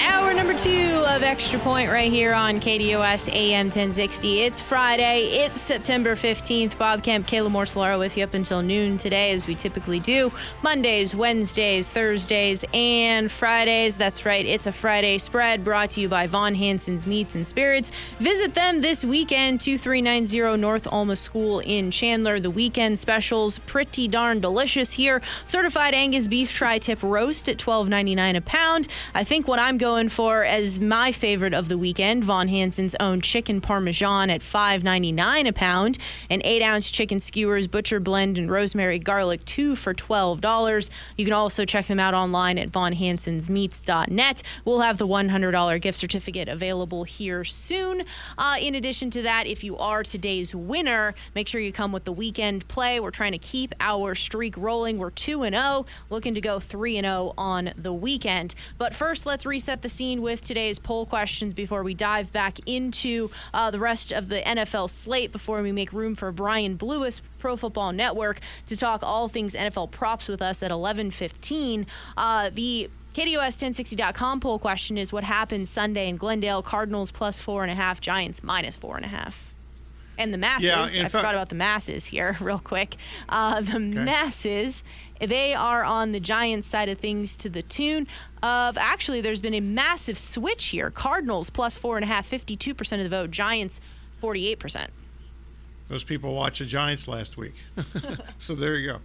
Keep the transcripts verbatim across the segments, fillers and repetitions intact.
Hour number two of Extra Point right here on K D O S A M ten sixty. It's Friday. It's September fifteenth. Bob Kemp, Caleb Mortellaro with you up until noon today, as we typically do. Mondays, Wednesdays, Thursdays, and Fridays. That's right. It's a Friday spread brought to you by Von Hansen's Meats and Spirits. Visit them this weekend, two three nine zero North Alma School in Chandler. The weekend specials, pretty darn delicious here. Certified Angus beef tri-tip roast at twelve ninety-nine a pound. I think what I'm going Going for as my favorite of the weekend, Von Hansen's own chicken parmesan at five ninety-nine a pound, and eight ounce chicken skewers, butcher blend, and rosemary garlic, two for twelve dollars. You can also check them out online at Von Hansens Meats dot net. We'll have the one hundred dollars gift certificate available here soon. Uh, in addition to that, if you are today's winner, make sure you come with the weekend play. We're trying to keep our streak rolling. We're two and oh, looking to go three and oh on the weekend. But first, let's reset the scene with today's poll questions before we dive back into uh, the rest of the N F L slate, before we make room for Brian Blewis, Pro Football Network, to talk all things N F L props with us at eleven fifteen. Uh, the K D O S ten sixty dot com poll question is, what happens Sunday in Glendale? Cardinals plus four and a half, Giants minus four and a half. And the masses, yeah, I fact- forgot about the masses here real quick. Uh, the okay. masses, they are on the Giants side of things to the tune of, actually, there's been a massive switch here. Cardinals plus four and a half, fifty-two percent of the vote. Giants, forty-eight percent. Those people watched the Giants last week. So there you go.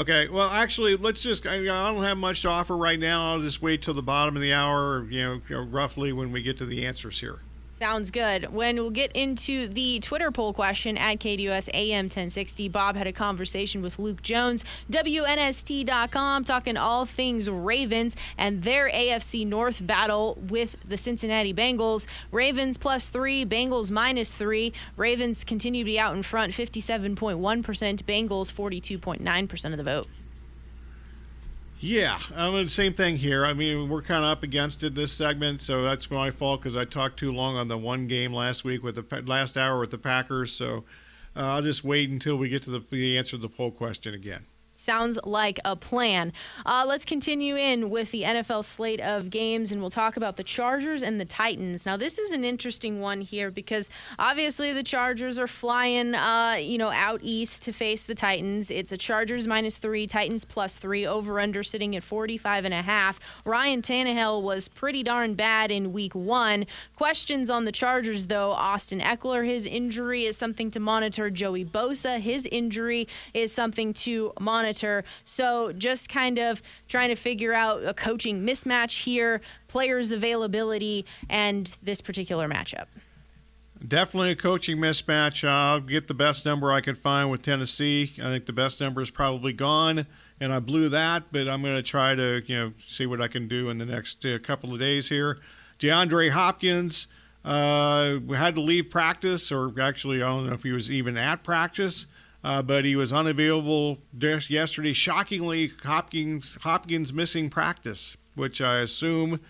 Okay, well, actually, let's just, I don't have much to offer right now. I'll just wait till the bottom of the hour, you know, roughly when we get to the answers here. Sounds good. When we'll get into the Twitter poll question at K D U S A M ten sixty, Bob had a conversation with Luke Jones, W N S T dot com, talking all things Ravens and their A F C North battle with the Cincinnati Bengals. Ravens plus three, Bengals minus three. Ravens continue to be out in front, fifty-seven point one percent. Bengals, forty-two point nine percent of the vote. Yeah, I mean, same thing here. I mean, we're kind of up against it this segment, so that's my fault because I talked too long on the one game last week with the last hour with the Packers. So uh, I'll just wait until we get to the, the answer to the poll question again. Sounds like a plan. Uh, let's continue in with the N F L slate of games, and we'll talk about the Chargers and the Titans. Now, this is an interesting one here because obviously the Chargers are flying, uh, you know, out east to face the Titans. It's a Chargers minus three, Titans plus three, over/under sitting at forty-five and a half. Ryan Tannehill was pretty darn bad in week one. Questions on the Chargers, though. Austin Eckler, his injury is something to monitor. Joey Bosa, his injury is something to monitor. So just kind of trying to figure out a coaching mismatch here, players' availability, and this particular matchup. Definitely a coaching mismatch. I'll get the best number I can find with Tennessee. I think the best number is probably gone, and I blew that, but I'm going to try to, you know, see what I can do in the next uh, couple of days here. DeAndre Hopkins uh, had to leave practice, or actually I don't know if he was even at practice. Uh, but he was unavailable yesterday. Shockingly, Hopkins Hopkins missing practice, which I assume,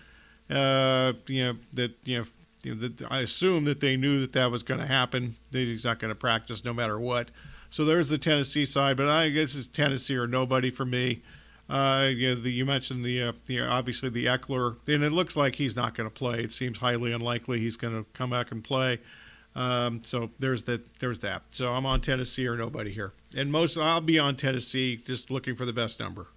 uh, you know that you know that I assume that they knew that that was going to happen. That he's not going to practice no matter what. So there's the Tennessee side, but I guess it's Tennessee or nobody for me. Uh, you know, the, you mentioned the, uh, the obviously the Eckler, and it looks like he's not going to play. It seems highly unlikely he's going to come back and play. Um, so there's that, there's that. So I'm on Tennessee or nobody here. And most, I'll be on Tennessee, just looking for the best number.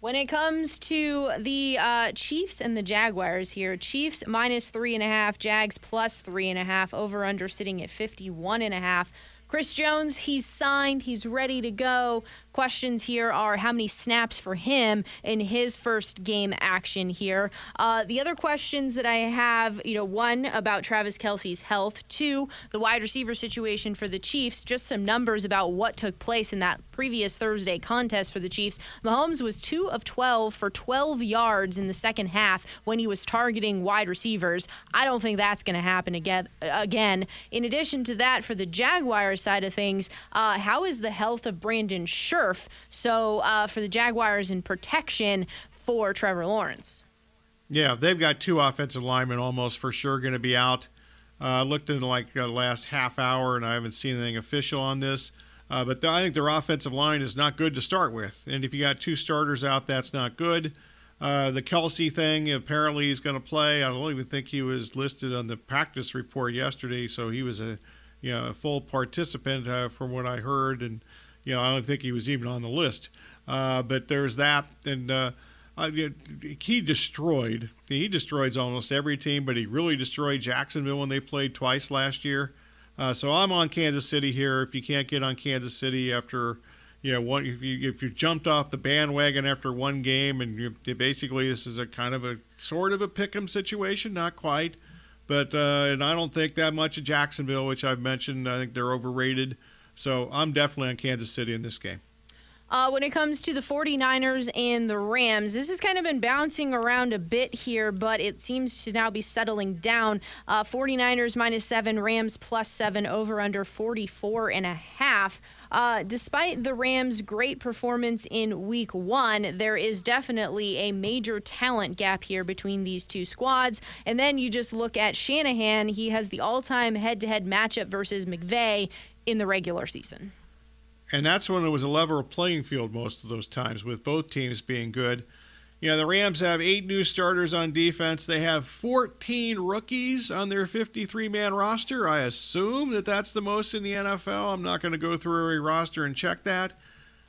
When it comes to the uh, Chiefs and the Jaguars here, Chiefs minus three and a half, Jags plus three and a half, over under sitting at fifty-one and a half. Chris Jones, he's signed, he's ready to go. questions here are how many snaps for him in his first game action here. Uh, the other questions that I have, you know, one about Travis Kelce's health, two, the wide receiver situation for the Chiefs, just some numbers about what took place in that previous Thursday contest for the Chiefs. Mahomes was two of twelve for twelve yards in the second half when he was targeting wide receivers. I don't think that's going to happen again. Again, in addition to that, for the Jaguars side of things, uh, how is the health of Brandon Scherf? So uh, for the Jaguars in protection for Trevor Lawrence. Yeah, they've got two offensive linemen almost for sure going to be out. I uh, looked into like the last half hour, and I haven't seen anything official on this. Uh, but th- I think their offensive line is not good to start with. And if you got two starters out, that's not good. Uh, the Kelce thing, apparently he's going to play. I don't even think he was listed on the practice report yesterday, so he was a, you know, a full participant uh, from what I heard. And, you know, I don't think he was even on the list. Uh, but there's that. And uh, I, he destroyed. He destroys almost every team, but he really destroyed Jacksonville when they played twice last year. Uh, so I'm on Kansas City here. If you can't get on Kansas City after, you know, one, if you if you jumped off the bandwagon after one game, and you, basically this is a kind of a sort of a pick'em situation, not quite, but uh, and I don't think that much of Jacksonville, which I've mentioned. I think they're overrated. So I'm definitely on Kansas City in this game. Uh, when it comes to the 49ers and the Rams, this has kind of been bouncing around a bit here, but it seems to now be settling down. Uh, 49ers minus seven, Rams plus seven, over under forty-four and a half. Uh, despite the Rams' great performance in week one, there is definitely a major talent gap here between these two squads. And then you just look at Shanahan. He has the all-time head-to-head matchup versus McVay in the regular season. And that's when it was a level playing field most of those times, with both teams being good. You know, the Rams have eight new starters on defense. They have fourteen rookies on their fifty-three man roster. I assume that that's the most in the N F L. I'm not going to go through every roster and check that.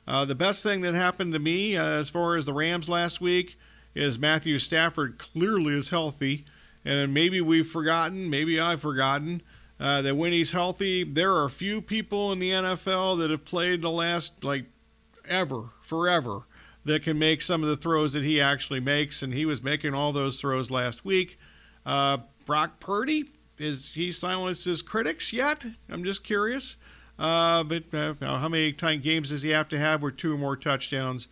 Uh, the best thing that happened to me uh, as far as the Rams last week is Matthew Stafford clearly is healthy. And maybe we've forgotten, maybe I've forgotten, Uh, that when he's healthy, there are few people in the N F L that have played the last, like, ever, forever, that can make some of the throws that he actually makes, and he was making all those throws last week. Uh, Brock Purdy, is he silenced his critics yet? I'm just curious. Uh, but uh, how many time games does he have to have with two or more touchdowns?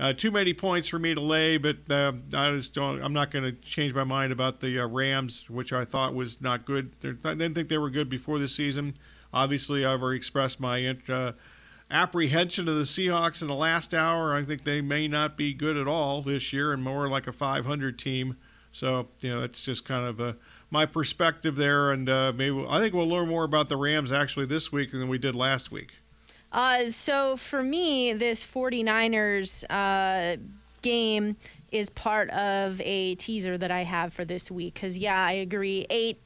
Uh, too many points for me to lay, but uh, I just don't, I'm not going to change my mind about the uh, Rams, which I thought was not good. They're, I didn't think they were good before the season. Obviously, I've already expressed my uh, apprehension of the Seahawks in the last hour. I think they may not be good at all this year and more like a five hundred team. So, you know, it's just kind of a, my perspective there. And uh, maybe we'll, I think we'll learn more about the Rams actually this week than we did last week. Uh, so for me, this 49ers uh, game is part of a teaser that I have for this week. Because, yeah, I agree. Eight,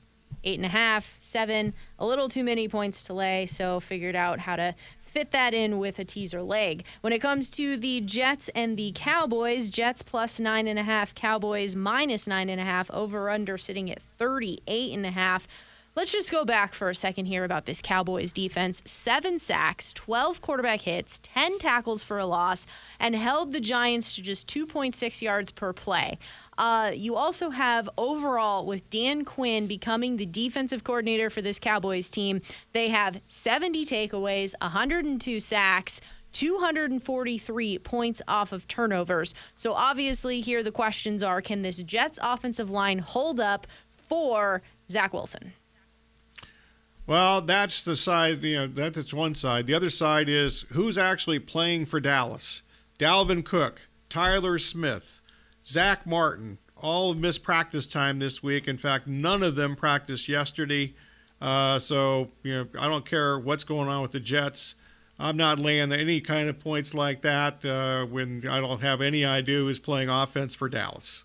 eight and a half, seven, a little too many points to lay. So figured out how to fit that in with a teaser leg. When it comes to the Jets and the Cowboys, Jets plus nine and a half, Cowboys minus nine and a half, over under sitting at thirty-eight and a half. Let's just go back for a second here about this Cowboys defense. Seven sacks, twelve quarterback hits, ten tackles for a loss, and held the Giants to just two point six yards per play. Uh, you also have overall, with Dan Quinn becoming the defensive coordinator for this Cowboys team, they have seventy takeaways, one hundred two sacks, two hundred forty-three points off of turnovers. So obviously here the questions are, can this Jets offensive line hold up for Zach Wilson? Well, that's the side, you know, that's one side. The other side is who's actually playing for Dallas. Dalvin Cook, Tyler Smith, Zach Martin, all missed practice time this week. In fact, none of them practiced yesterday. Uh, so, you know, I don't care what's going on with the Jets. I'm not laying any kind of points like that uh, when I don't have any idea who's playing offense for Dallas.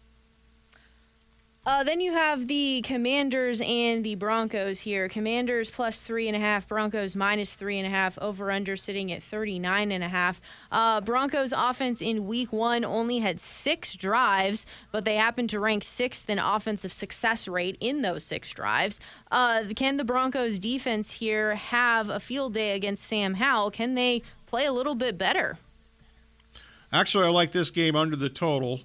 Uh, then you have the Commanders and the Broncos here. Commanders plus three and a half, Broncos minus three and a half, over under sitting at thirty-nine and a half. Uh, Broncos offense in week one only had six drives, but they happened to rank sixth in offensive success rate in those six drives. Uh, can the Broncos defense here have a field day against Sam Howell? Can they play a little bit better? Actually, I like this game under the total.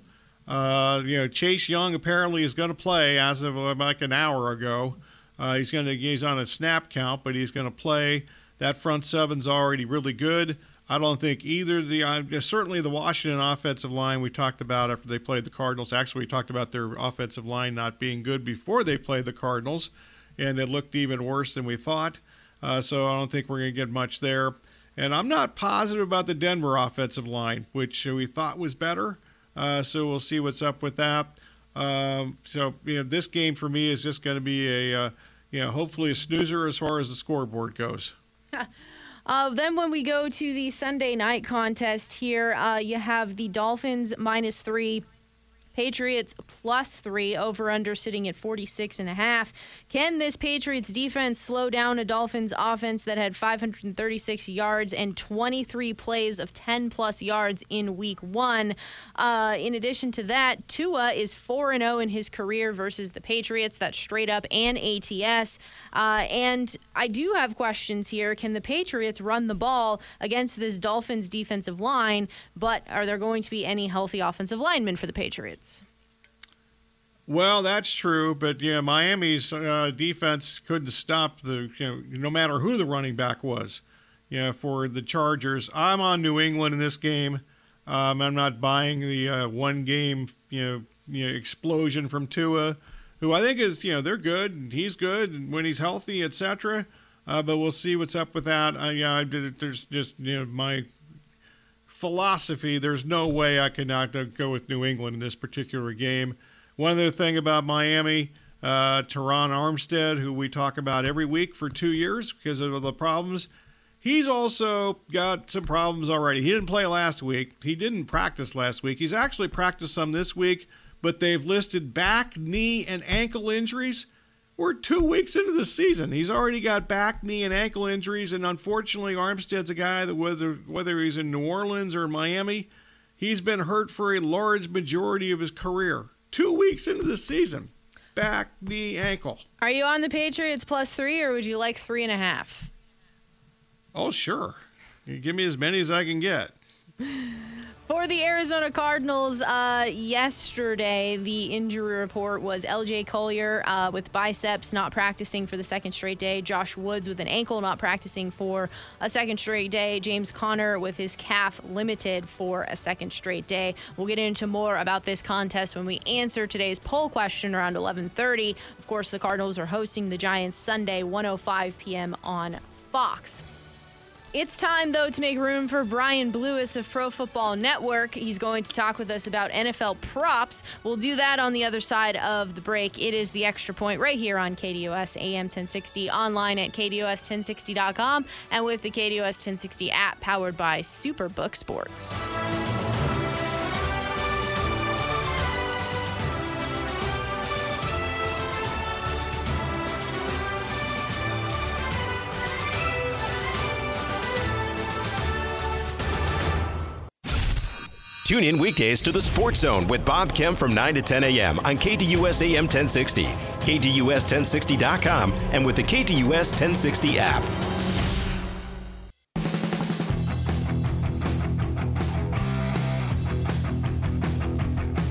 Uh, you know, Chase Young apparently is going to play as of like an hour ago. Uh, he's going to he's on a snap count, but he's going to play. That front seven's already really good. I don't think either the uh, certainly the Washington offensive line we talked about after they played the Cardinals. Actually, we talked about their offensive line not being good before they played the Cardinals, and it looked even worse than we thought. Uh, so I don't think we're going to get much there. And I'm not positive about the Denver offensive line, which we thought was better. Uh, so we'll see what's up with that. Um, so you know, this game for me is just going to be a uh, you know hopefully a snoozer as far as the scoreboard goes. Uh, then when we go to the Sunday night contest here, uh, you have the Dolphins minus three, Patriots plus three, over-under sitting at forty-six and a half. Can this Patriots defense slow down a Dolphins offense that had five hundred thirty-six yards and twenty-three plays of ten-plus yards in week one? Uh, in addition to that, Tua is four and oh in his career versus the Patriots. That's straight up and A T S. Uh, and I do have questions here. Can the Patriots run the ball against this Dolphins defensive line? But are there going to be any healthy offensive linemen for the Patriots? Well, that's true, but yeah, Miami's uh, defense couldn't stop the you know, no matter who the running back was. Yeah, you know, for the Chargers, I'm on New England in this game. Um, I'm not buying the uh, one game you know, you know explosion from Tua, who I think is you know they're good, and he's good and when he's healthy, et cetera. Uh, but we'll see what's up with that. I, yeah, I did. There's just you know my. philosophy, there's no way I could not go with New England in this particular game. One other thing about Miami, uh, Teron Armstead, who we talk about every week for two years because of the problems, he's also got some problems already. He didn't play last week. He didn't practice last week. He's actually practiced some this week, but they've listed back, knee, and ankle injuries. We're two weeks into the season. He's already got back, knee, and ankle injuries, and unfortunately, Armstead's a guy that whether whether he's in New Orleans or Miami, he's been hurt for a large majority of his career. Two weeks into the season, back, knee, ankle. Are you on the Patriots plus three, or would you like three and a half? Oh, sure. You give me as many as I can get. For the Arizona Cardinals, uh, yesterday the injury report was L J Collier uh, with biceps not practicing for the second straight day. Josh Woods with an ankle not practicing for a second straight day. James Conner with his calf limited for a second straight day. We'll get into more about this contest when we answer today's poll question around eleven thirty. Of course, the Cardinals are hosting the Giants Sunday, one oh five p.m. on Fox. It's time, though, to make room for Brian Blewis of Pro Football Network. He's going to talk with us about N F L props. We'll do that on the other side of the break. It is the Extra Point right here on K D O S A M ten sixty, online at K D O S ten sixty dot com, and with the K D O S ten sixty app powered by Superbook Sports. Tune in weekdays to the Sports Zone with Bob Kemp from nine to ten a.m. on K D U S A M ten sixty, K D U S ten sixty dot com, and with the K D U S ten sixty app.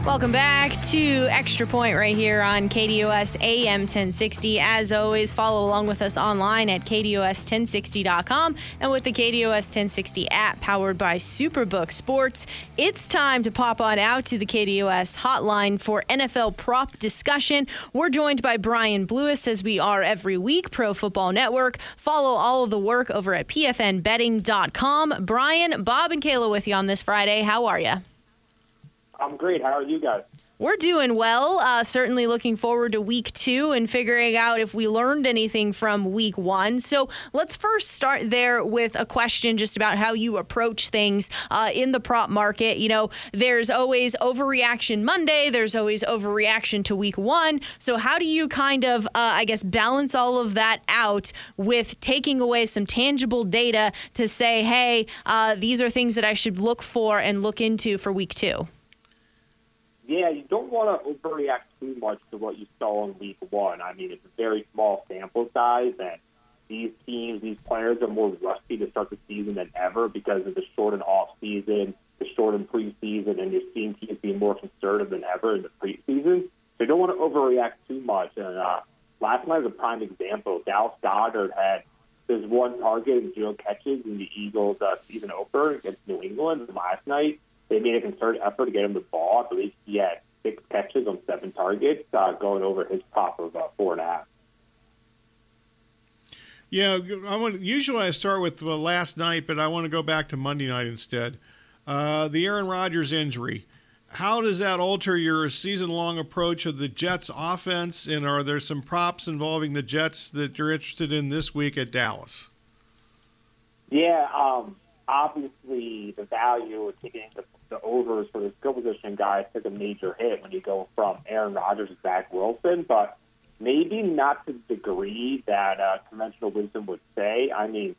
Welcome back to Extra Point right here on K D O S A M ten sixty. As always, follow along with us online at K D O S ten sixty dot com and with the K D O S ten sixty app powered by Superbook Sports. It's time to pop on out to the K D O S hotline for N F L prop discussion. We're joined by Brian Blewis, as we are every week, Pro Football Network. Follow all of the work over at P F N betting dot com. Brian, Bob, and Kayla with you on this Friday. How are you? I'm great. How are you guys? We're doing well. Uh, certainly looking forward to week two and figuring out if we learned anything from week one. So let's first start there with a question just about how you approach things uh, in the prop market. You know, there's always overreaction Monday. There's always overreaction to week one. So how do you kind of, uh, I guess, balance all of that out with taking away some tangible data to say, hey, uh, these are things that I should look for and look into for week two? Yeah, you don't want to overreact too much to what you saw in week one. I mean, it's a very small sample size, and these teams, these players are more rusty to start the season than ever because of the shortened off season, the shortened preseason and you're seeing teams being more conservative than ever in the preseason. So you don't want to overreact too much. And uh, last night was a prime example. Dallas Goedert had this one target and zero catches in the Eagles' uh, season opener against New England. And last night they made a concerted effort to get him the ball. I believe he had six catches on seven targets, uh, going over his top of uh, four and a half. Yeah, I want. Usually I start with uh, last night, but I want to go back to Monday night instead. Uh, the Aaron Rodgers injury. How does that alter your season-long approach of the Jets' offense, and are there some props involving the Jets that you're interested in this week at Dallas? Yeah, um, obviously the value of taking the, the overs for the skill position guys took a major hit when you go from Aaron Rodgers to Zach Wilson, but maybe not to the degree that uh, conventional wisdom would say. I mean,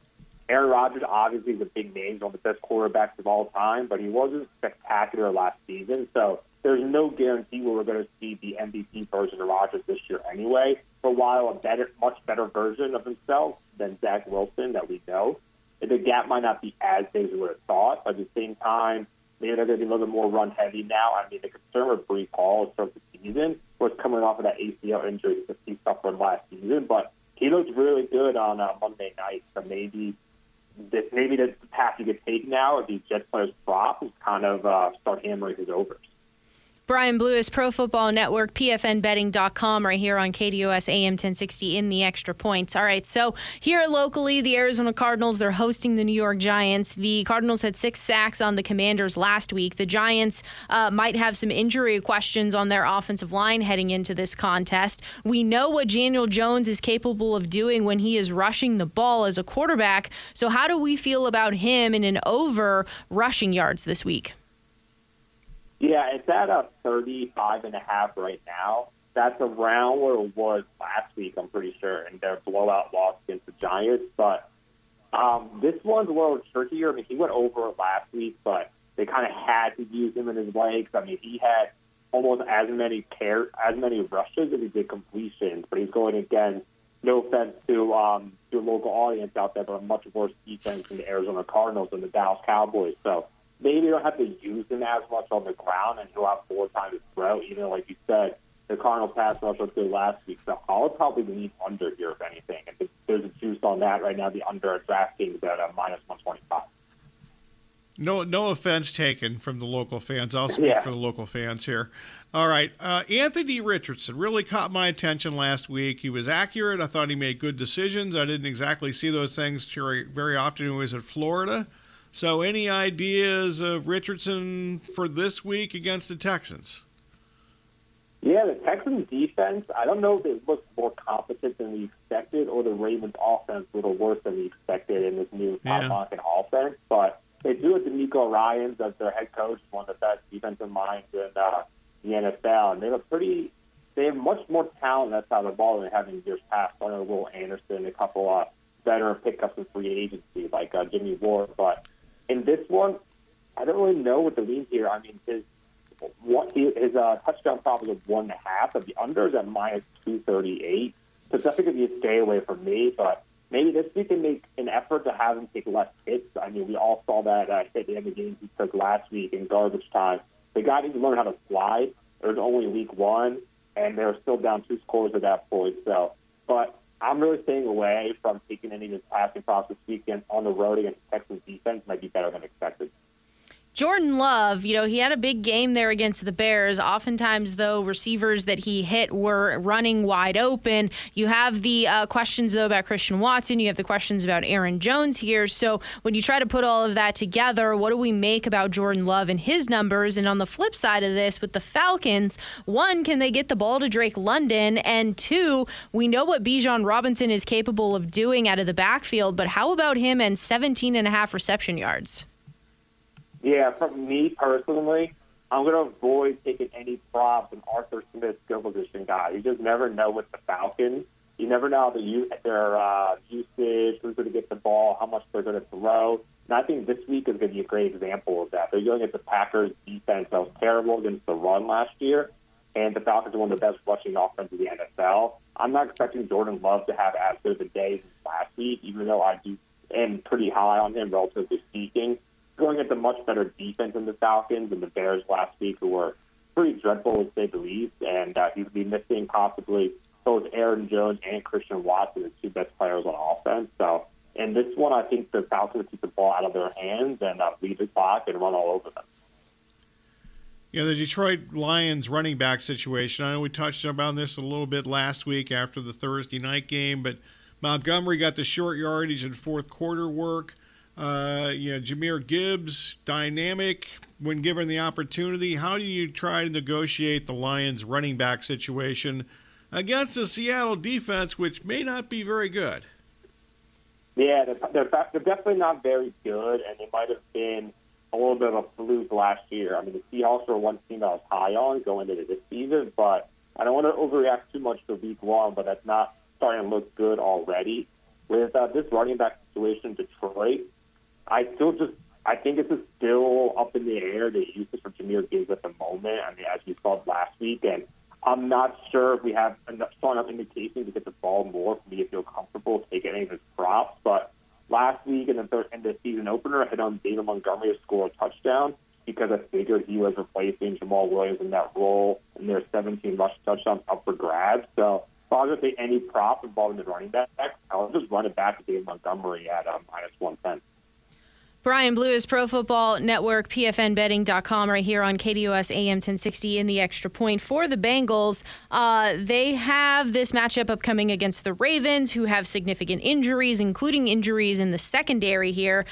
Aaron Rodgers obviously is a big name, one of the best quarterbacks of all time, but he wasn't spectacular last season. So there's no guarantee where we're going to see the M V P version of Rodgers this year anyway. For a while, a better, much better version of himself than Zach Wilson that we know. The gap might not be as big as we would have thought, but at the same time, maybe they're going to be a little bit more run-heavy now. I mean, the concern with Breece Hall is sort of the season was coming off of that A C L injury that he suffered last season, but he looked really good on uh, Monday night. So maybe this, maybe the path you could take now if these Jets players prop is kind of uh, start hammering his overs. Brian Blewis, Pro Football Network, P F N Betting dot com, right here on K D U S A M ten sixty in the Extra Points. All right, so here locally, the Arizona Cardinals, they're hosting the New York Giants. The Cardinals had six sacks on the Commanders last week. The Giants uh, might have some injury questions on their offensive line heading into this contest. We know what Daniel Jones is capable of doing when he is rushing the ball as a quarterback. So how do we feel about him in an over rushing yards this week? Yeah, it's at a thirty-five and a half right now. That's around where it was last week, I'm pretty sure, in their blowout loss against the Giants. But um, this one's a little trickier. I mean, he went over last week, but they kind of had to use him in his legs. I mean, he had almost as many care, as many rushes as he did completions, but he's going against, no offense to um, your local audience out there, but a much worse defense than the Arizona Cardinals and the Dallas Cowboys. So maybe they don't have to use him as much on the ground, and he'll have more time to throw. Even like you said, the Cardinals pass rush was good last week, so I'll probably lean under here if anything. And there's a juice on that right now. The under at DraftKings at a minus one twenty-five. No, no offense taken from the local fans. I'll speak yeah. for the local fans here. All right, uh, Anthony Richardson really caught my attention last week. He was accurate. I thought he made good decisions. I didn't exactly see those things very often when he was in Florida. So any ideas of Richardson for this week against the Texans? Yeah, the Texans defense, I don't know if it looks more competent than we expected or the Ravens offense a little worse than we expected in this new top pocket yeah. offense, but they do with DeMeco Ryans as their head coach, one of the best defensive minds in uh, the N F L. And they have a pretty, they have much more talent that side of the ball than they have in years past. I know Will Anderson, a couple of veteran pickups in free agency like uh, Jimmy Ward, but in this one, I don't really know what the lean here. I mean, his what his uh, touchdown prop is at one and a half, but the under is at minus two thirty eight. So it's definitely going to be a stay away from me. But maybe this week can make an effort to have him take less hits. I mean, we all saw that uh, hit in the game he took last week in garbage time. The guy didn't learn how to slide. It was only week one, and they were still down two scores at that point. So, but I'm really staying away from taking any of his passing props this weekend on the road against the Texans defense. Might be better than expected. Jordan Love, you know, he had a big game there against the Bears. Oftentimes, though, receivers that he hit were running wide open. You have the uh, questions, though, about Christian Watson. You have the questions about Aaron Jones here. So when you try to put all of that together, what do we make about Jordan Love and his numbers? And on the flip side of this, with the Falcons, one, can they get the ball to Drake London? And two, we know what Bijan Robinson is capable of doing out of the backfield, but how about him and seventeen and a half reception yards? Yeah, for me personally, I'm going to avoid taking any props on Arthur Smith's skill position guy. You just never know with the Falcons. You never know how they use their uh, usage, who's going to get the ball, how much they're going to throw. And I think this week is going to be a great example of that. They're going against the Packers defense that was terrible against the run last year, and the Falcons are one of the best rushing offenses in the N F L. I'm not expecting Jordan Love to have as good of a day as last week, even though I do am pretty high on him, relatively speaking. going against a much better defense than the Falcons and the Bears last week, who were pretty dreadful, as they believe, and uh, he would be missing possibly both Aaron Jones and Christian Watson, the two best players on offense. So in this one, I think the Falcons keep the ball out of their hands and uh, lead the clock and run all over them. You know, the Detroit Lions running back situation, I know we touched about this a little bit last week after the Thursday night game, but Montgomery got the short yardage and fourth quarter work. Uh, you know, Jahmyr Gibbs, dynamic when given the opportunity. How do you try to negotiate the Lions running back situation against the Seattle defense, which may not be very good? Yeah, they're, they're, they're definitely not very good, and they might have been a little bit of a fluke last year. I mean, the Seahawks were one team I was high on going into this season, but I don't want to overreact too much to week one, but that's not starting to look good already. With uh, this running back situation in Detroit, I still just I think this is still up in the air, the usage for Jahmyr Gibbs at the moment. I mean, as we saw last week, and I'm not sure if we have enough, strong enough indication to get the ball more for me to feel comfortable taking any of his props. But last week in the third, in the season opener, I hit on David Montgomery to score a touchdown because I figured he was replacing Jamal Williams in that role, and there's seventeen rush touchdowns up for grabs. So if I was going to take any prop involving the running back, I'll just run it back to David Montgomery at um, minus one ten. Brian Blewis, Pro Football Network, P F N Betting dot com, right here on K D U S A M ten sixty in the Extra Point. For the Bengals, uh, they have this matchup upcoming against the Ravens, who have significant injuries, including injuries in the secondary here.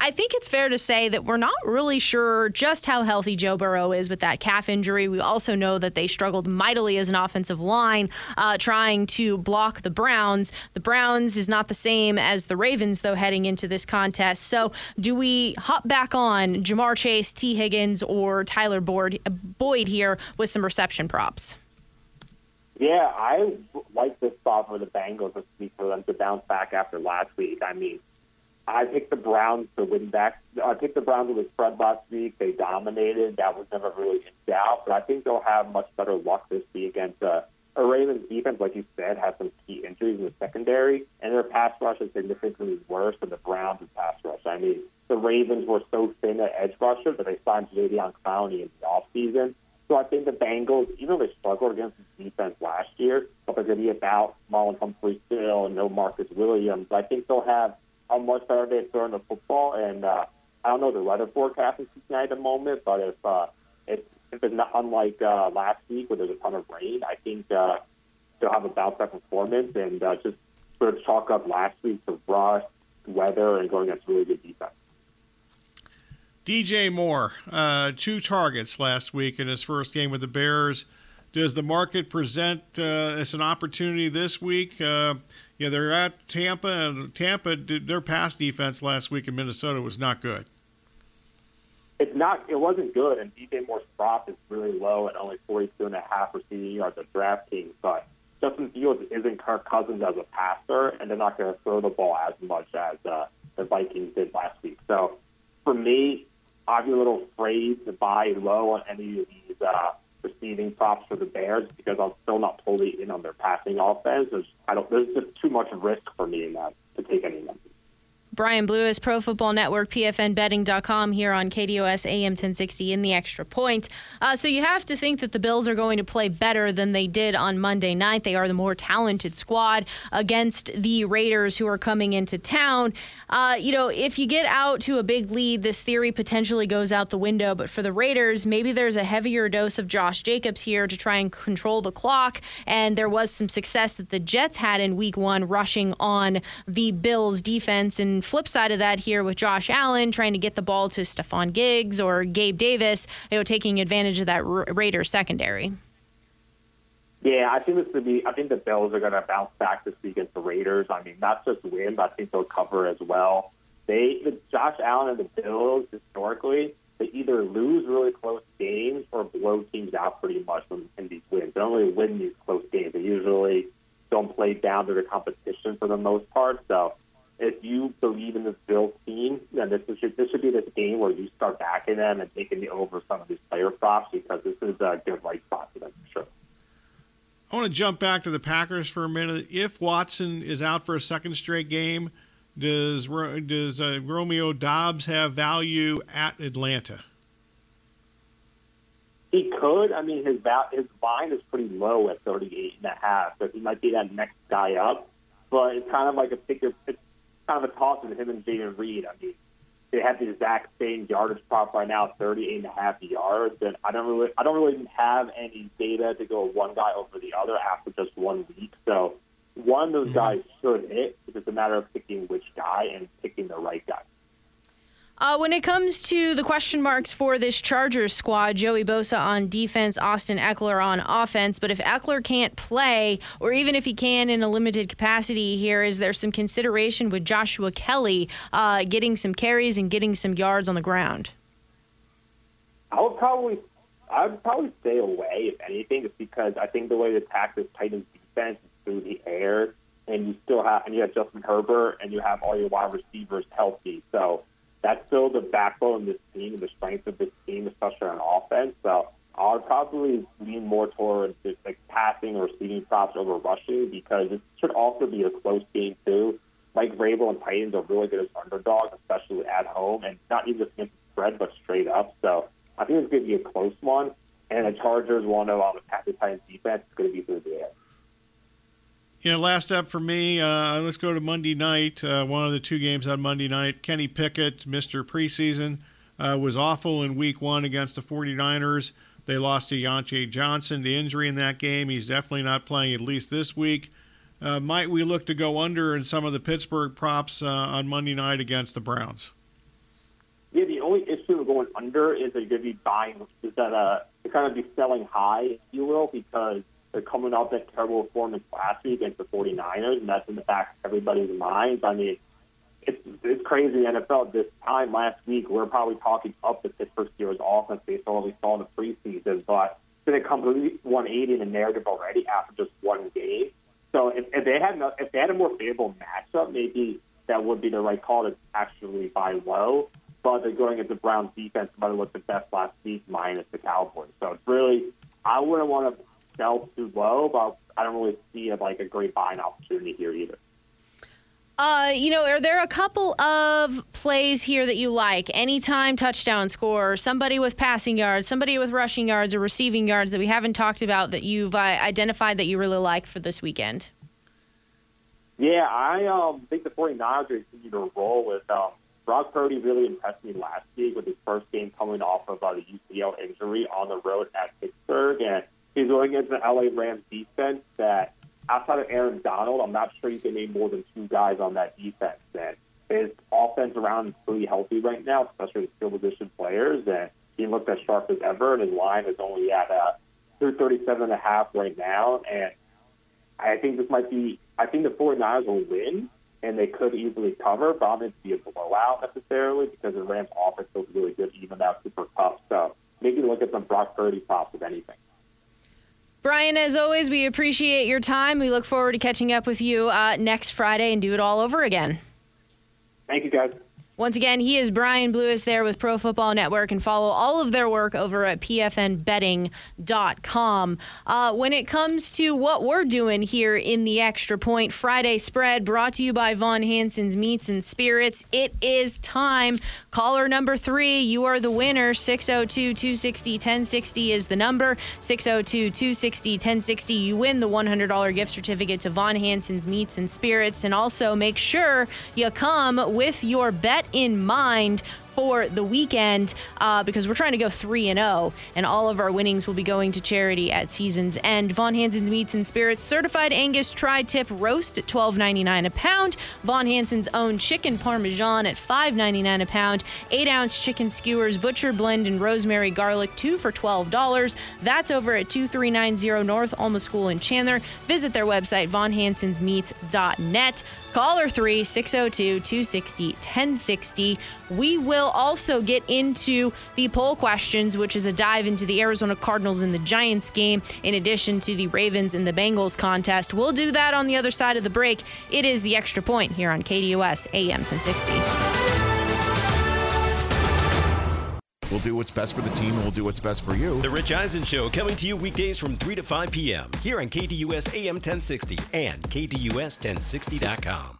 I think it's fair to say that we're not really sure just how healthy Joe Burrow is with that calf injury. We also know that they struggled mightily as an offensive line uh, trying to block the Browns. The Browns is not the same as the Ravens, though, heading into this contest. So do Do we hop back on Jamar Chase, T. Higgins, or Tyler Boyd, Boyd here with some reception props? Yeah, I like this spot for the Bengals this week for them to bounce back after last week. I mean, I picked the Browns to win back. I picked the Browns with spread last week. They dominated. That was never really in doubt. But I think they'll have much better luck this week against uh, a Ravens defense, like you said, has some key injuries in the secondary, and their pass rush is significantly worse than the Browns' pass rush. I mean, the Ravens were so thin at edge rusher that they signed Jadeveon Clowney in the offseason. So I think the Bengals, even though they struggled against the defense last year, but they're going to be about Marlon Humphrey still and no Marcus Williams. I think they'll have a much better day throwing the football. And uh, I don't know the weather forecast is tonight at the moment, but if uh, it's, if it's not unlike uh, last week where there's a ton of rain, I think uh, they'll have a bounce-back performance and uh, just sort of chalk up last week to rust, weather, and going against really good defense. D J Moore, uh, two targets last week in his first game with the Bears. Does the market present uh, us an opportunity this week? Uh, yeah, they're at Tampa, and Tampa, their pass defense last week in Minnesota was not good. It's not. It wasn't good, and D J Moore's prop is really low at only forty-two and a half receiving yards at DraftKings. But Justin Fields isn't Kirk Cousins as a passer, and they're not going to throw the ball as much as uh, the Vikings did last week. So for me, I'd be a little afraid to buy low on any of these uh, receiving props for the Bears because I'm still not totally in on their passing offense. There's, I don't, there's just too much risk for me in that to take any of them. Brian Blewis, Pro Football Network, P F N Betting dot com here on K D O S A M ten sixty in the Extra Point. Uh, so you have to think that the Bills are going to play better than they did on Monday night. They are the more talented squad against the Raiders who are coming into town. Uh, you know, if you get out to a big lead, this theory potentially goes out the window. But for the Raiders, maybe there's a heavier dose of Josh Jacobs here to try and control the clock. And there was some success that the Jets had in week one rushing on the Bills defense, and flip side of that here with Josh Allen trying to get the ball to Stephon Diggs or Gabe Davis, you know, taking advantage of that Ra- Raiders secondary. Yeah, I think this would be. I think the Bills are going to bounce back this week against the Raiders. I mean, not just win, but I think they'll cover as well. They, the Josh Allen and the Bills, historically, they either lose really close games or blow teams out pretty much in, in these wins. They don't really win these close games. They usually don't play down to the competition for the most part. So if you believe in this Bills team, then this should this should be this game where you start backing them and taking the over some of these player props because this is a good right spot for them for sure. I want to jump back to the Packers for a minute. If Watson is out for a second straight game, Does does uh, Romeo Dobbs have value at Atlanta? He could. I mean, his his line is pretty low at thirty-eight and a half, so he might be that next guy up. But it's kind of like a figure. It's kind of a toss with him and Jaden Reed. I mean, they have the exact same yardage prop right now, thirty-eight and a half yards. And I don't really, I don't really have any data to go one guy over the other after just one week. So one of those mm-hmm. guys should hit. It's just a matter of picking which guy and picking the right guy. Uh, when it comes to the question marks for this Chargers squad, Joey Bosa on defense, Austin Eckler on offense. But if Eckler can't play, or even if he can in a limited capacity here, is there some consideration with Joshua Kelly uh, getting some carries and getting some yards on the ground? I would probably, I would probably stay away, if anything, just because I think the way the Packers Titans defense is through the air, and you still have, and you have Justin Herbert, and you have all your wide receivers healthy, so. That's still the backbone of this team, the strength of this team, especially on offense. So I would probably lean more towards just like passing or receiving props over rushing, because it should also be a close game too. Mike Vrabel and Titans are really good as underdogs, especially at home, and not even just against the spread, but straight up. So I think it's going to be a close one, and the Chargers will know on the Packers Titans defense is going to be through the air. Yeah, last up for me, uh, let's go to Monday night, uh, one of the two games on Monday night. Kenny Pickett, Mister Preseason, uh, was awful in week one against the forty-niners. They lost to Yontae Johnson to injury in that game. He's definitely not playing, at least this week. Uh, might we look to go under in some of the Pittsburgh props uh, on Monday night against the Browns? Yeah, the only issue of going under is that you're going to be buying, is that uh, you're going to be selling high, if you will, because they're coming off that terrible performance last week against the forty-niners, and that's in the back of everybody's minds. I mean, it's it's crazy. The N F L this time last week, we we're probably talking up the Pittsburgh Steelers offense based on what we saw in the preseason, but then it comes to one eighty in the narrative already after just one game. So if, if they had no, if they had a more favorable matchup, maybe that would be the right call to actually buy low. But they're going at the Browns defense, might have looked the best last week, minus the Cowboys. So it's really, I wouldn't want to sell too low, but I don't really see like a great buying opportunity here either. Uh, you know, are there a couple of plays here that you like? Anytime touchdown score, somebody with passing yards, somebody with rushing yards or receiving yards that we haven't talked about that you've uh, identified that you really like for this weekend? Yeah, I um, think the forty-niners are continue to roll with um, Brock Purdy really impressed me last week with his first game coming off of uh, the U C L injury on the road at Pittsburgh, and he's going against an L A Rams defense that, outside of Aaron Donald, I'm not sure you can name more than two guys on that defense. And his offense around is pretty healthy right now, especially with skill position players. And he looked as sharp as ever, and his line is only at uh, two thirty-seven and a half right now. And I think this might be – I think the forty-niners will win, and they could easily cover, but I don't think it would be a blowout necessarily because the Rams offense feels really good, even without Super Cup. So maybe look at some Brock Purdy props, if anything. Brian, as always, we appreciate your time. We look forward to catching up with you uh, next Friday and do it all over again. Thank you, guys. Once again, he is Brian Blewis there with Pro Football Network, and follow all of their work over at P F N betting dot com. Uh, when it comes to what we're doing here in the Extra Point, Friday Spread brought to you by Von Hansen's Meats and Spirits. It is time. Caller number three, you are the winner. six oh two, two sixty, ten sixty is the number. six oh two, two sixty, ten sixty. You win the one hundred dollars gift certificate to Von Hansen's Meats and Spirits. And also make sure you come with your bet in mind for the weekend, uh, because we're trying to go three and oh, and all of our winnings will be going to charity at season's end. Von Hansen's Meats and Spirits Certified Angus Tri-Tip Roast at twelve ninety-nine a pound. Von Hansen's Own Chicken Parmesan at five ninety-nine a pound. eight ounce chicken skewers, Butcher Blend and Rosemary Garlic, two for twelve dollars. That's over at two three nine zero North Alma School in Chandler. Visit their website, Von Hansens Meats dot net. Caller three, six oh two, two sixty, ten sixty. We will also get into the poll questions, which is a dive into the Arizona Cardinals and the Giants game, in addition to the Ravens and the Bengals contest. We'll do that on the other side of the break. It is the Extra Point here on K D U S A M ten sixty. We'll do what's best for the team, and we'll do what's best for you. The Rich Eisen Show, coming to you weekdays from three to five p.m. here on K D U S A M ten sixty and K D U S ten sixty dot com.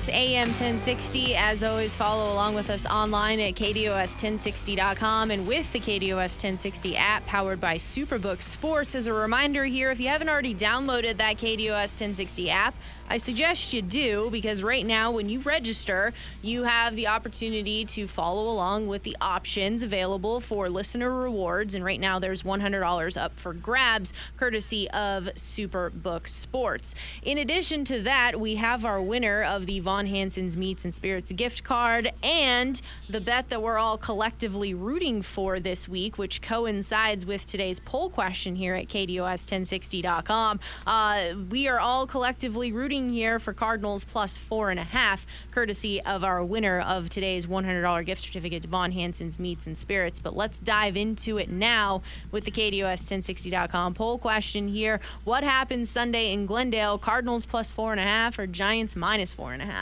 K D U S A M ten sixty. As always, follow along with us online at K D U S ten sixty dot com and with the K D U S ten sixty app powered by Superbook Sports. As a reminder here, if you haven't already downloaded that K D U S ten sixty app, I suggest you do, because right now when you register, you have the opportunity to follow along with the options available for listener rewards. And right now there's one hundred dollars up for grabs, courtesy of Superbook Sports. In addition to that, we have our winner of the Von Hansen's Meats and Spirits gift card and the bet that we're all collectively rooting for this week, which coincides with today's poll question here at K D U S ten sixty dot com. Uh, we are all collectively rooting here for Cardinals plus four and a half, courtesy of our winner of today's one hundred dollars gift certificate to Von Hansen's Meats and Spirits. But let's dive into it now with the K D U S ten sixty dot com poll question here. What happens Sunday in Glendale? Cardinals plus four and a half or Giants minus four and a half?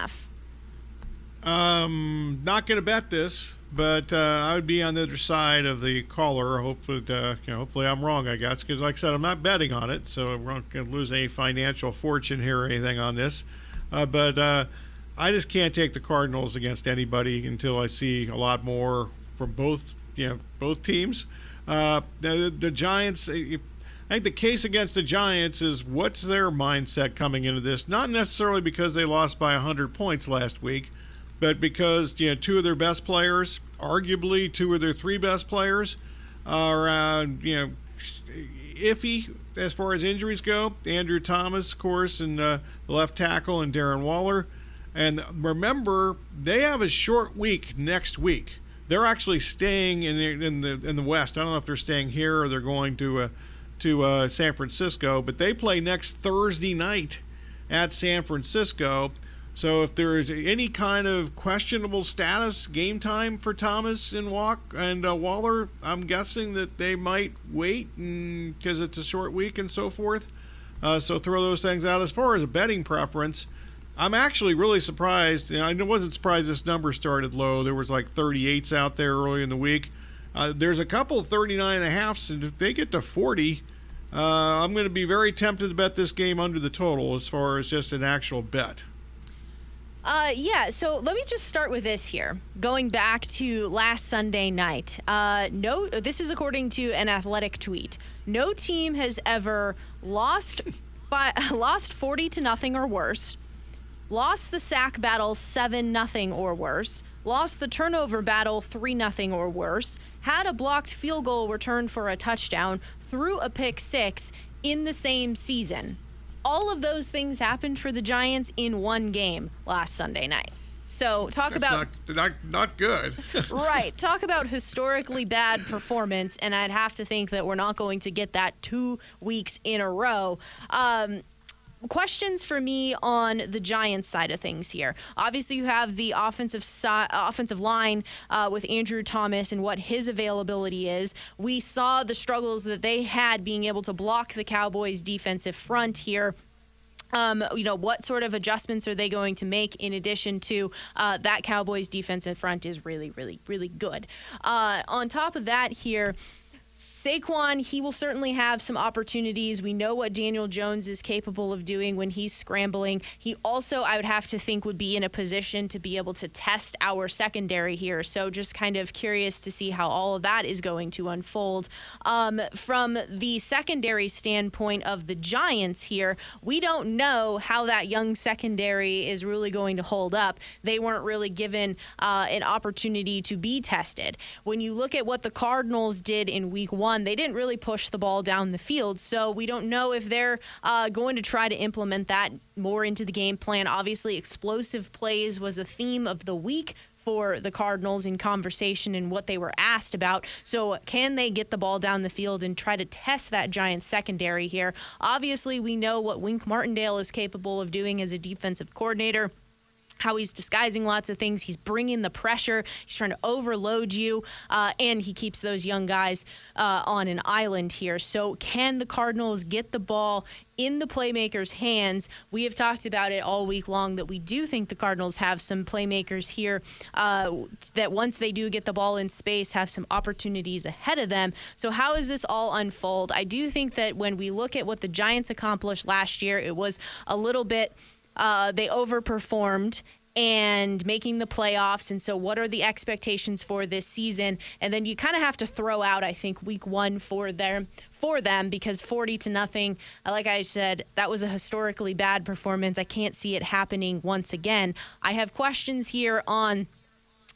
Um, not going to bet this, but uh, I would be on the other side of the caller. Hopefully, uh, you know, hopefully I'm wrong, I guess, because like I said, I'm not betting on it, so we're not going to lose any financial fortune here or anything on this. Uh, but uh, I just can't take the Cardinals against anybody until I see a lot more from both, you know, both teams. Uh, the, the Giants, I think the case against the Giants is what's their mindset coming into this, not necessarily because they lost by one hundred points last week, but because, you know, two of their best players, arguably two of their three best players, are, uh, you know, iffy as far as injuries go. Andrew Thomas, of course, and uh, the left tackle, and Darren Waller. And remember, they have a short week next week. They're actually staying in the in the in the West. I don't know if they're staying here or they're going to uh, to uh, San Francisco, but they play next Thursday night at San Francisco. So if there is any kind of questionable status game time for Thomas and Walk and uh, Waller, I'm guessing that they might wait because it's a short week and so forth. Uh, so throw those things out. As far as a betting preference, I'm actually really surprised. You know, I wasn't surprised this number started low. There was like thirty-eights out there early in the week. Uh, there's a couple thirty-nine and a halfs, and if they get to forty, uh, I'm going to be very tempted to bet this game under the total as far as just an actual bet. Uh, yeah, so let me just start with this here. Going back to last Sunday night, uh, no, this is according to an Athletic tweet. No team has ever lost by lost forty to nothing or worse, lost the sack battle seven nothing or worse, lost the turnover battle three nothing or worse, had a blocked field goal returned for a touchdown, threw a pick six in the same season. All of those things happened for the Giants in one game last Sunday night. So talk That's about not, not, not good. Right. Talk about historically bad performance. And I'd have to think that we're not going to get that two weeks in a row. Um, Questions for me on the Giants side of things here. Obviously, you have the offensive si- offensive line uh, with Andrew Thomas and what his availability is. We saw the struggles that they had being able to block the Cowboys' defensive front here. Um, you know, what sort of adjustments are they going to make in addition to uh, that Cowboys' defensive front is really, really, really good. Uh, on top of that here, Saquon, he will certainly have some opportunities. We know what Daniel Jones is capable of doing when he's scrambling. He also, I would have to think, would be in a position to be able to test our secondary here. So just kind of curious to see how all of that is going to unfold. Um, from the secondary standpoint of the Giants here, we don't know how that young secondary is really going to hold up. They weren't really given uh, an opportunity to be tested. When you look at what the Cardinals did in week one, they didn't really push the ball down the field, so we don't know if they're uh, going to try to implement that more into the game plan. Obviously, explosive plays was a theme of the week for the Cardinals in conversation and what they were asked about. So can they get the ball down the field and try to test that Giants secondary here? Obviously, we know what Wink Martindale is capable of doing as a defensive coordinator, how he's disguising lots of things. He's bringing the pressure. He's trying to overload you, uh, and he keeps those young guys uh, on an island here. So can the Cardinals get the ball in the playmakers' hands? We have talked about it all week long that we do think the Cardinals have some playmakers here uh, that once they do get the ball in space have some opportunities ahead of them. So how does this all unfold? I do think that when we look at what the Giants accomplished last year, it was a little bit – Uh, they overperformed, and making the playoffs. And so what are the expectations for this season? And then you kind of have to throw out, I think, week one for them, for them because forty to nothing, like I said, that was a historically bad performance. I can't see it happening once again. I have questions here on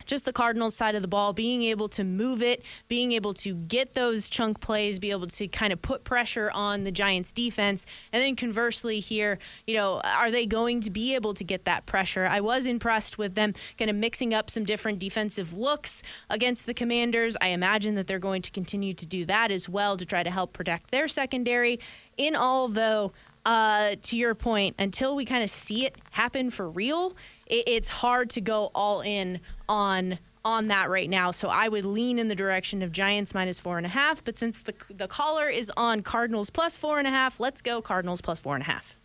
just the Cardinals side of the ball, being able to move it, being able to get those chunk plays, be able to kind of put pressure on the Giants defense. And then conversely here, you know, are they going to be able to get that pressure? I was impressed with them kind of mixing up some different defensive looks against the Commanders. I imagine that they're going to continue to do that as well to try to help protect their secondary. In all, though, uh, to your point, until we kind of see it happen for real, it's hard to go all in on on that right now. So I would lean in the direction of Giants minus four and a half. But since the the caller is on Cardinals plus four and a half, let's go Cardinals plus four and a half.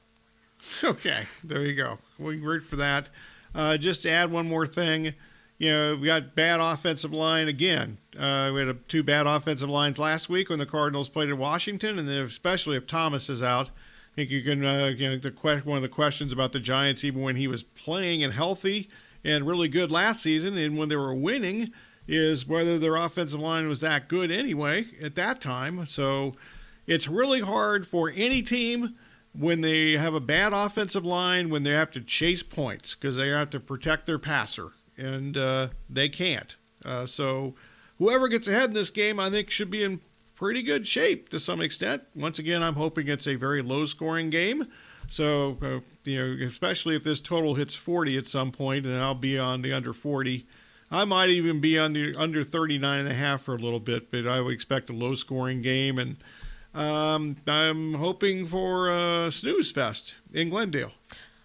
Okay, there you go. We root for that. Uh, just to add one more thing, you know, we got bad offensive line again. Uh, we had a, two bad offensive lines last week when the Cardinals played in Washington, and especially if Thomas is out. I think you can, uh, you know, the que- one of the questions about the Giants, even when he was playing and healthy and really good last season and when they were winning, is whether their offensive line was that good anyway at that time. So it's really hard for any team when they have a bad offensive line, when they have to chase points because they have to protect their passer, and uh, they can't. Uh, so whoever gets ahead in this game, I think, should be in pretty good shape to some extent. Once again, I'm hoping it's a very low-scoring game. So, uh, you know, especially if this total hits forty at some point, and I'll be on the under forty. I might even be on the under thirty-nine and a half for a little bit, but I would expect a low-scoring game. And um, I'm hoping for a snooze fest in Glendale.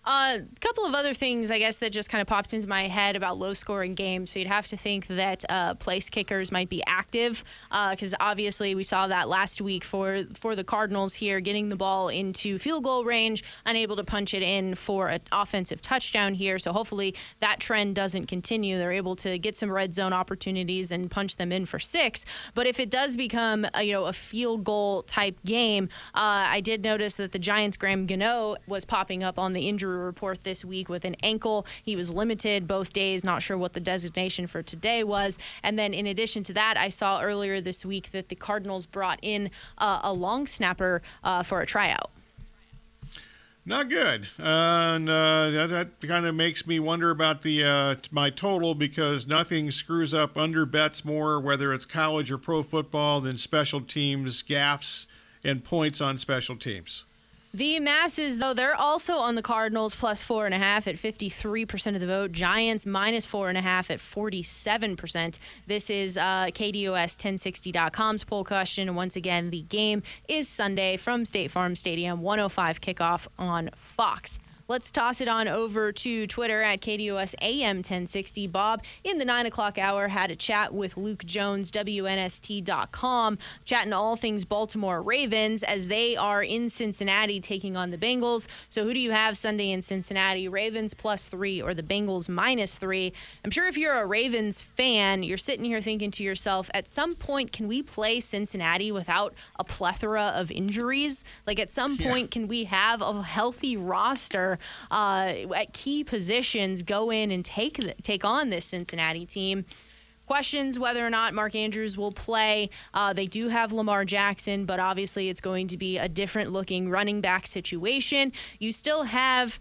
A uh, couple of other things, I guess, that just kind of popped into my head about low-scoring games. So you'd have to think that uh, place kickers might be active because uh, obviously we saw that last week for for the Cardinals here, getting the ball into field goal range, unable to punch it in for an offensive touchdown here. So hopefully that trend doesn't continue. They're able to get some red zone opportunities and punch them in for six. But if it does become a, you know, a field goal type game, uh, I did notice that the Giants' Graham Gano was popping up on the injury report this week with an ankle. He was limited both days, not sure what the designation for today was. And then in addition to that, I saw earlier this week that the Cardinals brought in uh, a long snapper uh, for a tryout. Not good. Uh, and uh, that, that kind of makes me wonder about the uh, my total, because nothing screws up under bets more, whether it's college or pro football, than special teams gaffes and points on special teams. The masses, though, they're also on the Cardinals plus four and a half at fifty-three percent of the vote. Giants minus four and a half at forty-seven percent. This is uh, K D U S ten sixty dot com's poll question. And once again, the game is Sunday from State Farm Stadium, one oh five kickoff on Fox. Let's toss it on over to Twitter at K D U S A M ten sixty. Bob, in the nine o'clock hour, had a chat with Luke Jones, W N S T dot com, chatting all things Baltimore Ravens as they are in Cincinnati taking on the Bengals. So who do you have Sunday in Cincinnati? Ravens plus three or the Bengals minus three? I'm sure if you're a Ravens fan, you're sitting here thinking to yourself, at some point, can we play Cincinnati without a plethora of injuries? Like at some yeah. point, can we have a healthy roster Uh, at key positions, go in and take take on this Cincinnati team? Questions whether or not Mark Andrews will play. Uh, they do have Lamar Jackson, but obviously it's going to be a different looking running back situation. You still have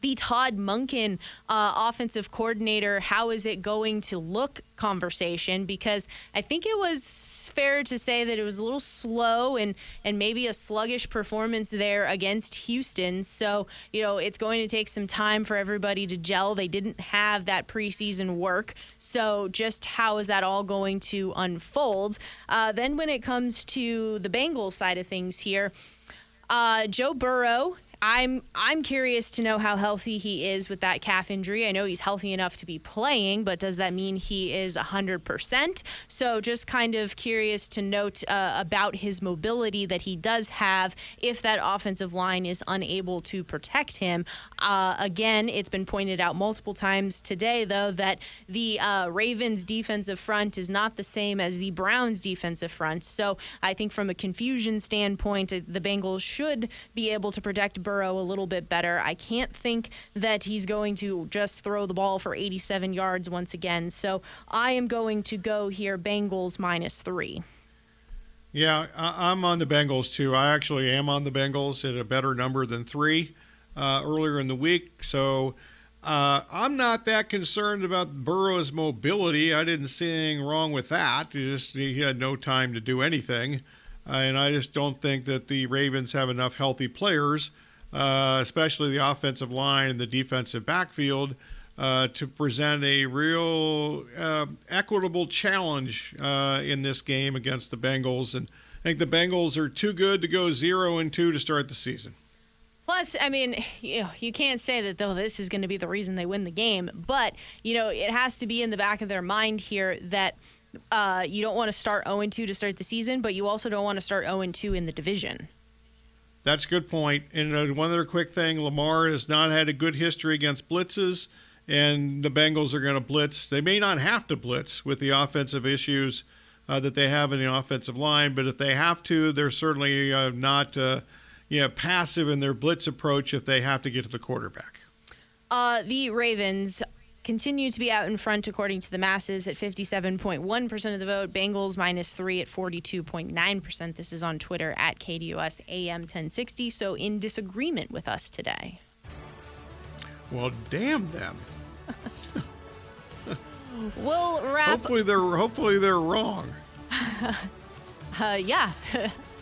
the Todd Monken uh, offensive coordinator, how is it going to look conversation, because I think it was fair to say that it was a little slow and, and maybe a sluggish performance there against Houston. So, you know, it's going to take some time for everybody to gel. They didn't have that preseason work. So just how is that all going to unfold? Uh, then when it comes to the Bengals side of things here, uh, Joe Burrow, I'm I'm curious to know how healthy he is with that calf injury. I know he's healthy enough to be playing, but does that mean he is one hundred percent? So just kind of curious to note uh, about his mobility that he does have if that offensive line is unable to protect him. Uh, again, it's been pointed out multiple times today, though, that the uh, Ravens defensive front is not the same as the Browns defensive front. So I think from a confusion standpoint, the Bengals should be able to protect Burrow Burrow a little bit better. I can't think that he's going to just throw the ball for eighty-seven yards once again. So I am going to go here Bengals minus three. Yeah, I'm on the Bengals too. I actually am on the Bengals at a better number than three uh, earlier in the week. So uh, I'm not that concerned about Burrow's mobility. I didn't see anything wrong with that. He just he had no time to do anything. Uh, and I just don't think that the Ravens have enough healthy players, uh, especially the offensive line and the defensive backfield, uh, to present a real uh, equitable challenge uh, in this game against the Bengals. And I think the Bengals are too good to go zero and two to start the season. Plus, I mean, you know, you can't say that, though, this is going to be the reason they win the game. But, you know, it has to be in the back of their mind here that – Uh, you don't want to start oh and two to start the season, but you also don't want to start oh and two in the division. That's a good point. And one other quick thing, Lamar has not had a good history against blitzes, and the Bengals are going to blitz. They may not have to blitz with the offensive issues uh, that they have in the offensive line, but if they have to, they're certainly uh, not uh, you know, passive in their blitz approach if they have to get to the quarterback. Uh, the Ravens continue to be out in front, according to the masses, at fifty-seven point one percent of the vote. Bengals minus three at forty-two point nine percent. This is on Twitter at K D U S A M ten sixty. So in disagreement with us today. Well, damn them. We'll wrap. Hopefully they're hopefully they're wrong. uh, yeah,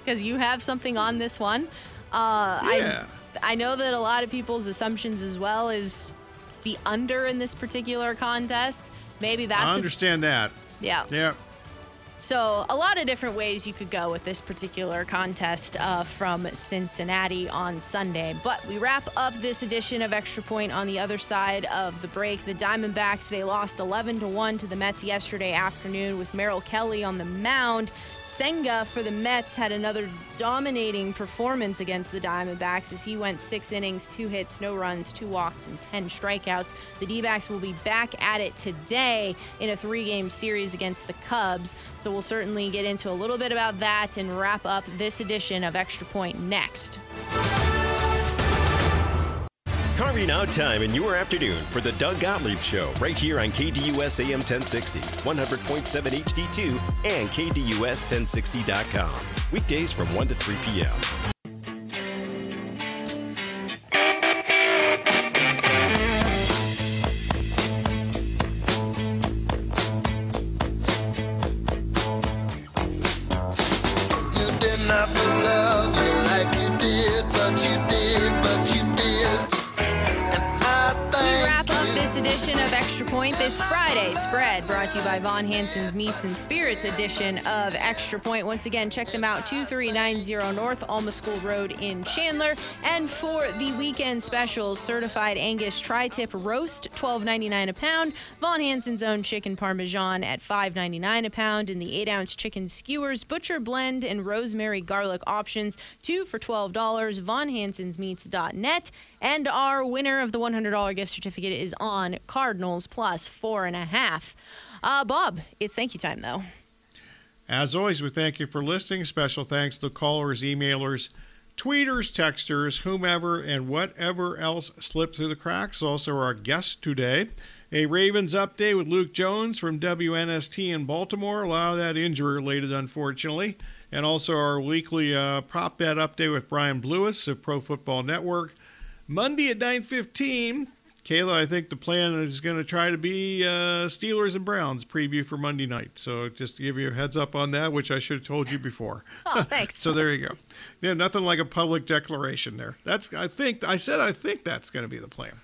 because you have something on this one. Uh, yeah. I I know that a lot of people's assumptions as well is the under in this particular contest. Maybe that's I understand a, that. Yeah. Yeah. So a lot of different ways you could go with this particular contest uh, from Cincinnati on Sunday. But we wrap up this edition of Extra Point. On the other side of the break, the Diamondbacks, they lost eleven to one to the Mets yesterday afternoon with Merrill Kelly on the mound. Senga for the Mets had another dominating performance against the Diamondbacks as he went six innings, two hits, no runs, two walks, and ten strikeouts. The D-backs will be back at it today in a three-game series against the Cubs. So we'll certainly get into a little bit about that and wrap up this edition of Extra Point next. Carving out time in your afternoon for the Doug Gottlieb Show right here on K D U S A M ten sixty, one hundred point seven H D two, and K D U S ten sixty dot com. Weekdays from one to three p.m. This Friday Spread brought to you by Von Hansen's Meats and Spirits edition of Extra Point. Once again, check them out, two three nine zero North Alma School Road in Chandler. And for the weekend specials, certified Angus tri-tip roast, twelve ninety-nine a pound. Von Hansen's own chicken parmesan at five ninety-nine a pound. And the eight ounce chicken skewers, butcher blend, and rosemary garlic options, two for twelve dollars. Von Hansens Meats dot net. And our winner of the one hundred dollars gift certificate is on Cardinals plus four and a half. Uh, Bob, it's thank you time, though. As always, we thank you for listening. Special thanks to callers, emailers, tweeters, texters, whomever, and whatever else slipped through the cracks. Also, our guest today, a Ravens update with Luke Jones from W N S T in Baltimore. A lot of that injury-related, unfortunately. And also our weekly uh, prop bet update with Brian Blewis of Pro Football Network. Monday at nine fifteen, Kayla, I think the plan is going to try to be uh, Steelers and Browns preview for Monday night. So just to give you a heads up on that, which I should have told you before. Oh, thanks. So there you go. Yeah, nothing like a public declaration there. That's I think I said I think that's going to be the plan.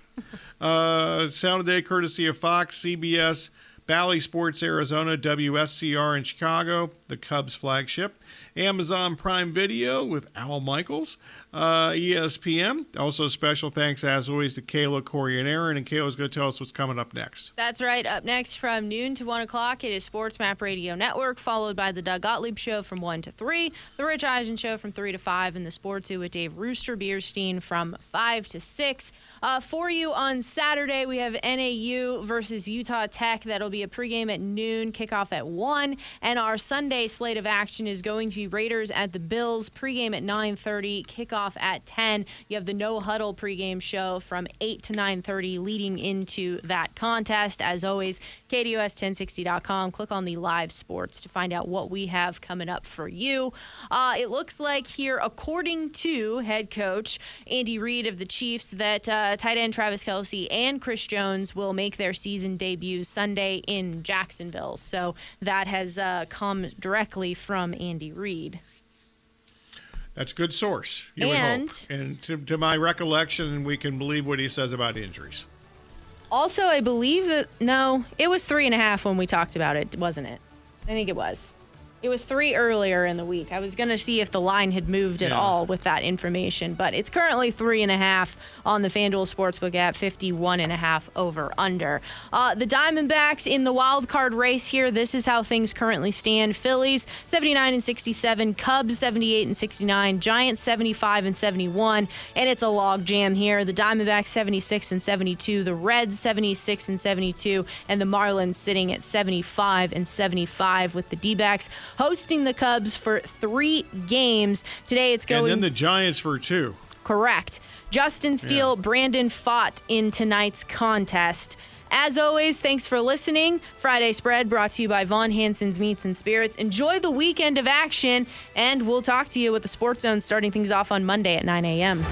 uh, sound of the day courtesy of Fox, C B S, Bally Sports Arizona, W S C R in Chicago, the Cubs flagship, Amazon Prime Video with Al Michaels, uh, E S P N. Also special thanks, as always, to Kayla, Corey, and Aaron. And Kayla's going to tell us what's coming up next. That's right. Up next from noon to one o'clock, it is Sports Map Radio Network, followed by the Doug Gottlieb Show from one to three, the Rich Eisen Show from three to five, and the Sports U with Dave Rooster Bierstein from five to six. Uh, for you on Saturday, we have N A U versus Utah Tech. That'll be a pregame at noon, kickoff at one. And our Sunday slate of action is going to the Raiders at the Bills. Pregame at nine thirty, kickoff at ten. You have the No Huddle pregame show from eight to nine thirty leading into that contest. As always, K D U S ten sixty dot com. Click on the live sports to find out what we have coming up for you. Uh, it looks like here, according to head coach Andy Reid of the Chiefs, that uh, tight end Travis Kelce and Chris Jones will make their season debuts Sunday in Jacksonville. So that has uh, come directly from Andy Reid. That's a good source, you and, would hope. And to, to my recollection, we can believe what he says about injuries. Also, I believe that, no, it was three and a half when we talked about it, wasn't it? I think it was. It was three earlier in the week. I was going to see if the line had moved at yeah. all with that information, but it's currently three and a half on the FanDuel Sportsbook at fifty-one and a half over under. Uh, the Diamondbacks in the wild card race here. This is how things currently stand. Phillies seventy-nine and sixty-seven, Cubs seventy-eight and sixty-nine, Giants seventy-five and seventy-one, and it's a log jam here. The Diamondbacks seventy-six and seventy-two, the Reds seventy-six and seventy-two, and the Marlins sitting at seventy-five and seventy-five with the D-backs hosting the Cubs for three games. Today it's going... And then the Giants for two. Correct. Justin Steele, yeah. Brandon Fott in tonight's contest. As always, thanks for listening. Friday Spread brought to you by Von Hansen's Meats and Spirits. Enjoy the weekend of action, and we'll talk to you with the Sports Zone starting things off on Monday at nine a.m.